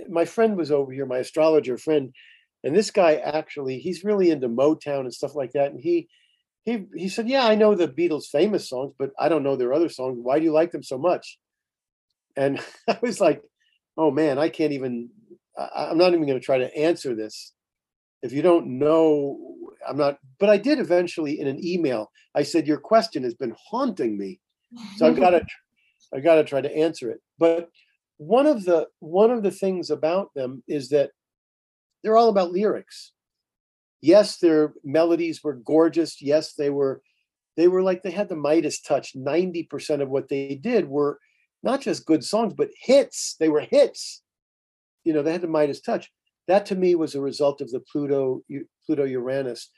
my friend was over here, my astrologer friend, and this guy actually, he's really into Motown and stuff like that. And he, he, he said, yeah, I know the Beatles' famous songs, but I don't know their other songs. Why do you like them so much? And I was like, oh man, I can't even, I, I'm not even going to try to answer this. If you don't know, I'm not, but I did eventually in an email, I said, your question has been haunting me. So I've got to, I've got to try to answer it. But One of the one of the things about them is that they're all about lyrics. Yes, their melodies were gorgeous. Yes, they were they were like they had the Midas touch. ninety percent of what they did were not just good songs, but hits. They were hits. You know, they had the Midas touch. That to me was a result of the Pluto Pluto Uranus.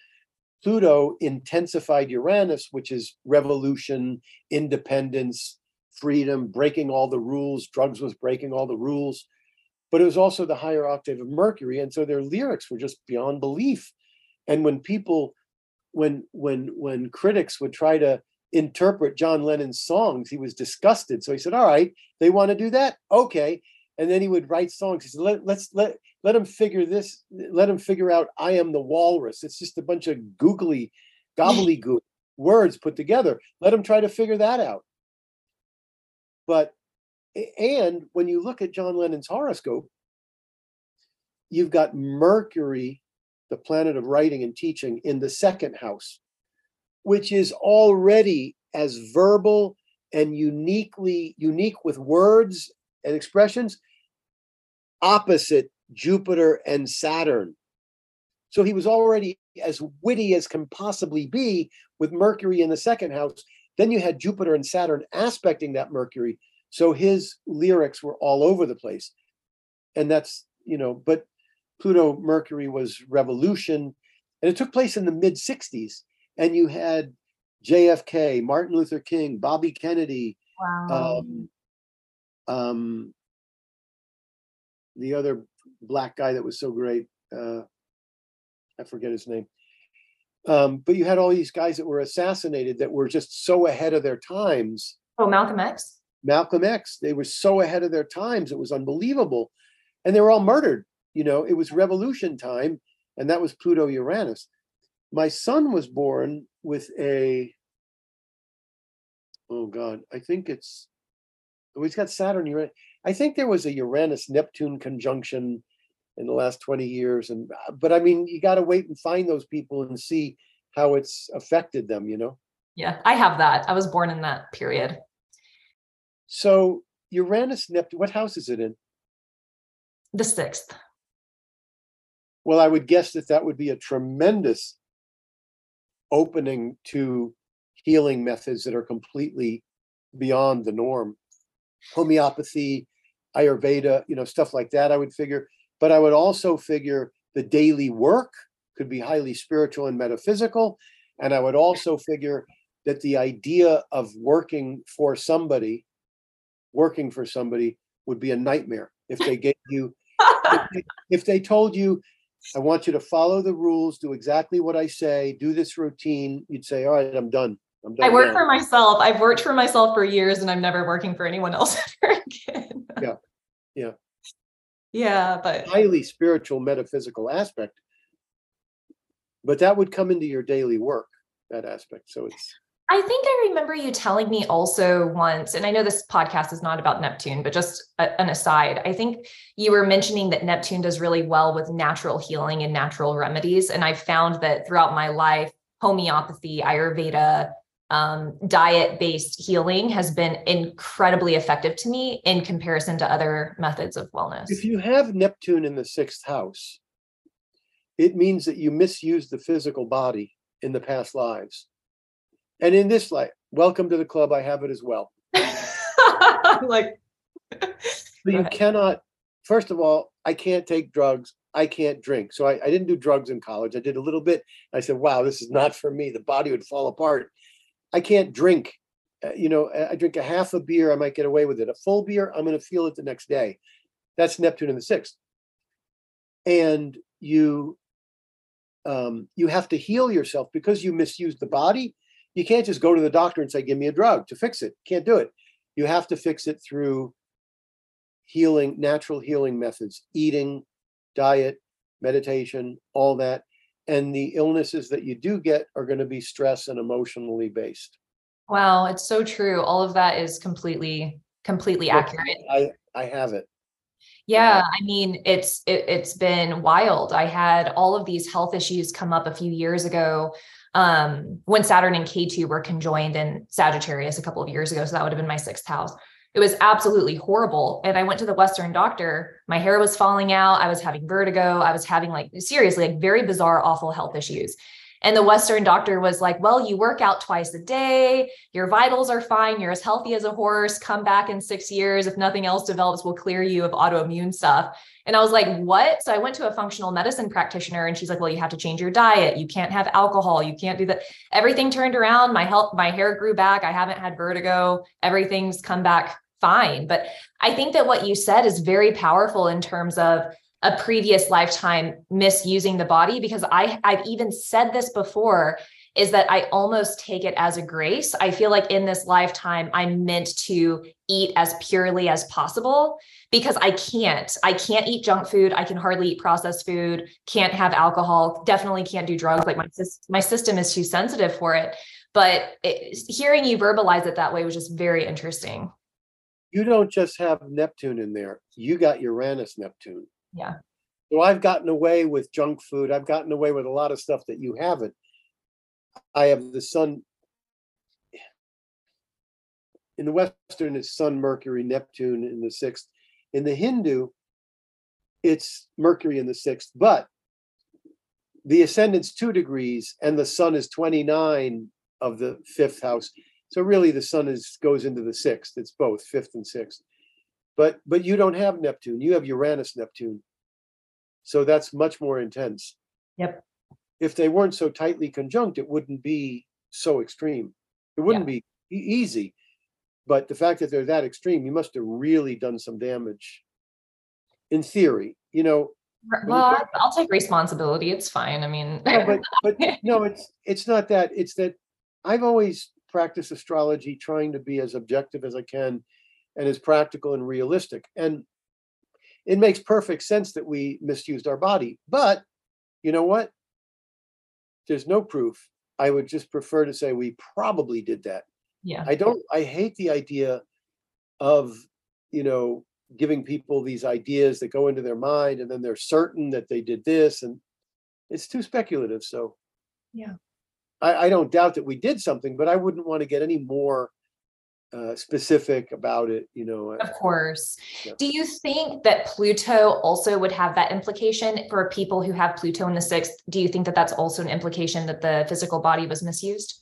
Pluto intensified Uranus, which is revolution, independence, freedom, breaking all the rules. Drugs was breaking all the rules, but it was also the higher octave of Mercury, and so their lyrics were just beyond belief. And when people, when when when critics would try to interpret John Lennon's songs, he was disgusted. So he said, "All right, they want to do that, okay." And then he would write songs. He said, let, "Let's let let them figure this. Let them figure out I am the walrus. It's just a bunch of googly, gobbledygook words put together. Let them try to figure that out." But, and when you look at John Lennon's horoscope, you've got Mercury, the planet of writing and teaching, in the second house, which is already as verbal and uniquely unique with words and expressions, opposite Jupiter and Saturn. So he was already as witty as can possibly be with Mercury in the second house. Then you had Jupiter and Saturn aspecting that Mercury. So his lyrics were all over the place. And that's, you know, but Pluto Mercury was revolution. And it took place in the mid sixties. And you had J F K, Martin Luther King, Bobby Kennedy. Wow. Um, um, the other black guy that was so great, uh, I forget his name. Um, but you had all these guys that were assassinated that were just so ahead of their times. Oh, Malcolm X? Malcolm X. They were so ahead of their times. It was unbelievable. And they were all murdered. You know, it was revolution time. And that was Pluto Uranus. My son was born with a, oh God, I think it's, oh, he's got Saturn, Uranus. I think there was a Uranus-Neptune conjunction in the last twenty years. And but I mean, you got to wait and find those people and see how it's affected them, you know? Yeah, I have that. I was born in that period. So Uranus-Neptune, what house is it in? The sixth. Well, I would guess that that would be a tremendous opening to healing methods that are completely beyond the norm. Homeopathy, Ayurveda, you know, stuff like that, I would figure. But I would also figure the daily work could be highly spiritual and metaphysical. And I would also figure that the idea of working for somebody, working for somebody would be a nightmare if they gave you, if, they, if they told you, I want you to follow the rules, do exactly what I say, do this routine, you'd say, all right, I'm done. I'm done I work now. for myself. I've worked for myself for years and I'm never working for anyone else ever again. Yeah, yeah. Yeah, but highly spiritual, metaphysical aspect. But that would come into your daily work, that aspect. So it's. I think I remember you telling me also once, and I know this podcast is not about Neptune, but just a, an aside, I think you were mentioning that Neptune does really well with natural healing and natural remedies. And I've found that throughout my life, homeopathy, Ayurveda, um, diet-based healing has been incredibly effective to me in comparison to other methods of wellness. If you have Neptune in the sixth house, it means that you misused the physical body in the past lives. And in this life, welcome to the club. I have it as well. Like, so you cannot, first of all, I can't take drugs. I can't drink. So I, I didn't do drugs in college. I did a little bit. I said, wow, this is not for me. The body would fall apart. I can't drink. Uh, you know, I drink a half a beer. I might get away with it. A full beer, I'm going to feel it the next day. That's Neptune in the sixth. And you, um, you have to heal yourself because you misused the body. You can't just go to the doctor and say, give me a drug to fix it. Can't do it. You have to fix it through healing, natural healing methods, eating, diet, meditation, all that. And the illnesses that you do get are going to be stress and emotionally based. Wow. It's so true. All of that is completely, completely yeah, accurate. I, I have it. Yeah. I mean, it's, it, it's been wild. I had all of these health issues come up a few years ago. Um, when Saturn and K two were conjoined in Sagittarius a couple of years ago. So that would have been my sixth house. It was absolutely horrible. And I went to the Western doctor, my hair was falling out. I was having vertigo. I was having like, seriously, like very bizarre, awful health issues. And the Western doctor was like, well, you work out twice a day. Your vitals are fine. You're as healthy as a horse. Come back in six years. If nothing else develops, we'll clear you of autoimmune stuff. And I was like, what? So I went to a functional medicine practitioner and she's like, well, you have to change your diet. You can't have alcohol. You can't do that. Everything turned around. My health, my hair grew back. I haven't had vertigo. Everything's come back fine. But I think that what you said is very powerful in terms of a previous lifetime misusing the body, because I, I've even said this before, is that I almost take it as a grace. I feel like in this lifetime, I'm meant to eat as purely as possible because I can't. I can't eat junk food. I can hardly eat processed food, can't have alcohol, definitely can't do drugs. Like my, my system is too sensitive for it. But it, hearing you verbalize it that way was just very interesting. You don't just have Neptune in there. You got Uranus Neptune. Yeah. So I've gotten away with junk food. I've gotten away with a lot of stuff that you haven't. I have the sun in the Western, it's Sun, Mercury, Neptune in the sixth. In the Hindu, it's Mercury in the sixth, but the ascendant's two degrees and the sun is twenty-nine of the fifth house. So really the sun is goes into the sixth. It's both fifth and sixth. But but you don't have Neptune, you have Uranus Neptune. So that's much more intense. Yep. If they weren't so tightly conjunct, it wouldn't be so extreme. It wouldn't yeah. be easy. But the fact that they're that extreme, you must have really done some damage in theory. You know, Well, I'll take responsibility. It's fine. I mean, no, but, but no, it's, it's not that. It's that I've always practiced astrology, trying to be as objective as I can and as practical and realistic. And it makes perfect sense that we misused our body, but you know what? There's no proof. I would just prefer to say we probably did that. Yeah. I don't, I hate the idea of, you know, giving people these ideas that go into their mind and then they're certain that they did this, and it's too speculative. So yeah, I, I don't doubt that we did something, but I wouldn't want to get any more uh, specific about it, you know. Of course. Yeah. Do you think that Pluto also would have that implication for people who have Pluto in the sixth? Do you think that that's also an implication that the physical body was misused?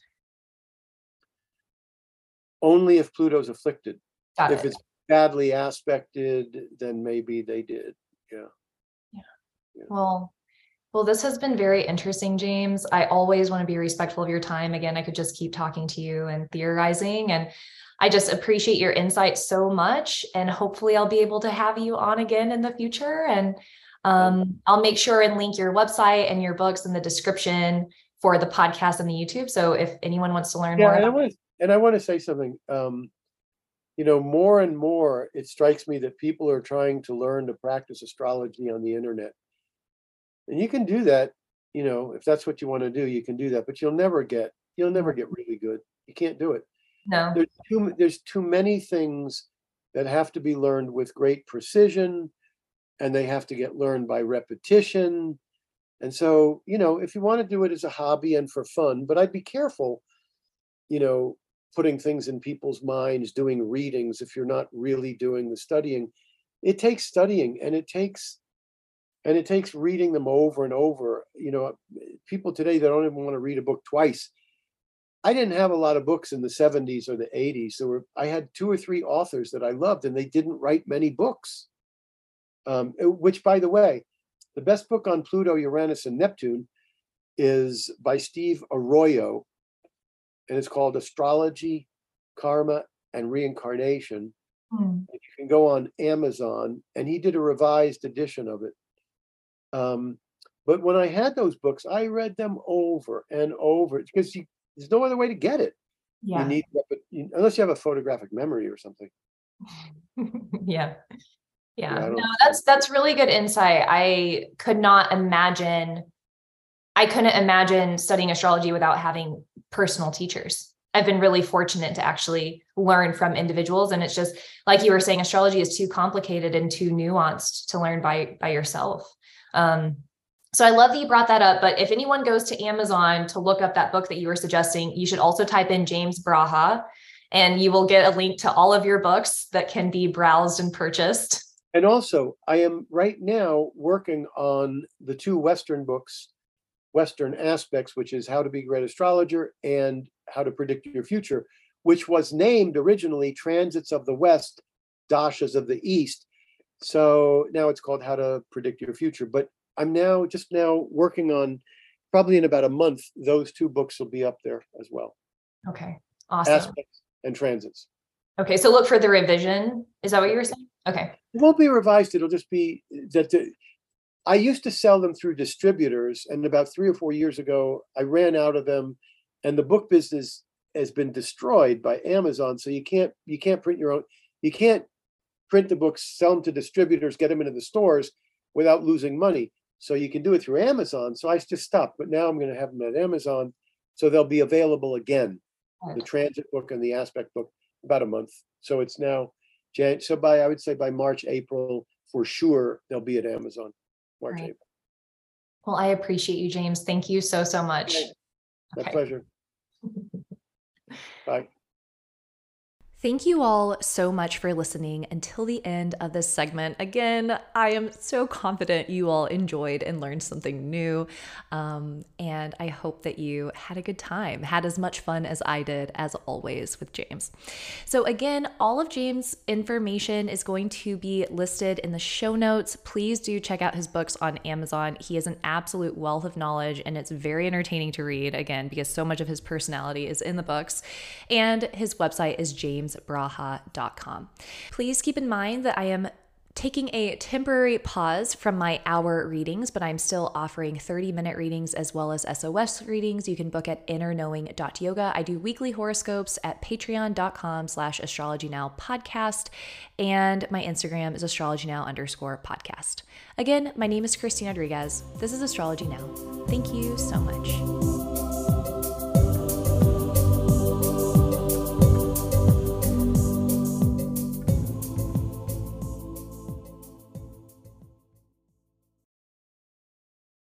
Only if Pluto's afflicted. Got if it. It's badly aspected, then maybe they did. Yeah. Yeah. Yeah. Well, well, this has been very interesting, James. I always want to be respectful of your time. Again, I could just keep talking to you and theorizing, and I just appreciate your insight so much. And hopefully I'll be able to have you on again in the future. And um, I'll make sure and link your website and your books in the description for the podcast and the YouTube. So if anyone wants to learn yeah, more. And I, want to, and I want to say something. Um, You know, more and more, it strikes me that people are trying to learn to practice astrology on the internet. And you can do that, you know, if that's what you want to do, you can do that, but you'll never get, you'll never get really good. You can't do it. No. There's too, there's too many things that have to be learned with great precision, and they have to get learned by repetition. And so, you know, if you want to do it as a hobby and for fun, but I'd be careful, you know, putting things in people's minds, doing readings, if you're not really doing the studying. It takes studying, and it takes, and it takes reading them over and over. You know, people today, they don't even want to read a book twice. I didn't have a lot of books in the seventies or the eighties. There were, I had two or three authors that I loved, and they didn't write many books. Um, which, by the way, the best book on Pluto, Uranus, and Neptune is by Steve Arroyo, and it's called Astrology, Karma, and Reincarnation. Mm. You can go on Amazon, and he did a revised edition of it. Um, but when I had those books, I read them over and over, because you, there's no other way to get it. Yeah. You need, you, unless you have a photographic memory or something. Yeah. Yeah. Yeah, no, that's that's really good insight. I could not imagine. I couldn't imagine studying astrology without having personal teachers. I've been really fortunate to actually learn from individuals. And it's just like you were saying, astrology is too complicated and too nuanced to learn by, by yourself. Um, so I love that you brought that up, but if anyone goes to Amazon to look up that book that you were suggesting, you should also type in James Braha, and you will get a link to all of your books that can be browsed and purchased. And also, I am right now working on the two Western books, Western aspects, which is How to Be a Great Astrologer and How to Predict Your Future, which was named originally Transits of the West, Dashas of the East. So now it's called How to Predict Your Future. But I'm now just now working on, probably in about a month, those two books will be up there as well. Okay. Awesome. Aspects and transits. Okay. So look for the revision. Is that what you were saying? Okay. It won't be revised. It'll just be that the, I used to sell them through distributors, and about three or four years ago, I ran out of them, and the book business has been destroyed by Amazon. So you can't, you can't print your own, you can't print the books, sell them to distributors, get them into the stores without losing money. So you can do it through Amazon. So I just stopped, but now I'm going to have them at Amazon. So they'll be available again, the transit book and the aspect book, about a month. So it's now, Jan- so by, I would say by March, April, for sure, they'll be at Amazon. Right. Well, I appreciate you, James. Thank you so, so much. My okay. pleasure. Bye. Thank you all so much for listening until the end of this segment. Again, I am so confident you all enjoyed and learned something new. Um, and I hope that you had a good time, had as much fun as I did, as always, with James. So again, all of James' information is going to be listed in the show notes. Please do check out his books on Amazon. He is an absolute wealth of knowledge, and it's very entertaining to read, again, because so much of his personality is in the books. And his website is James braha dot com. Please keep in mind that I am taking a temporary pause from my hour readings, but I'm still offering thirty minute readings as well as S O S readings. You can book at inner knowing dot yoga. I do weekly horoscopes at patreon dot com slash astrology now podcast, and my Instagram is astrology now underscore podcast. Again, my name is Christine Rodriguez. This is Astrology Now. Thank you so much.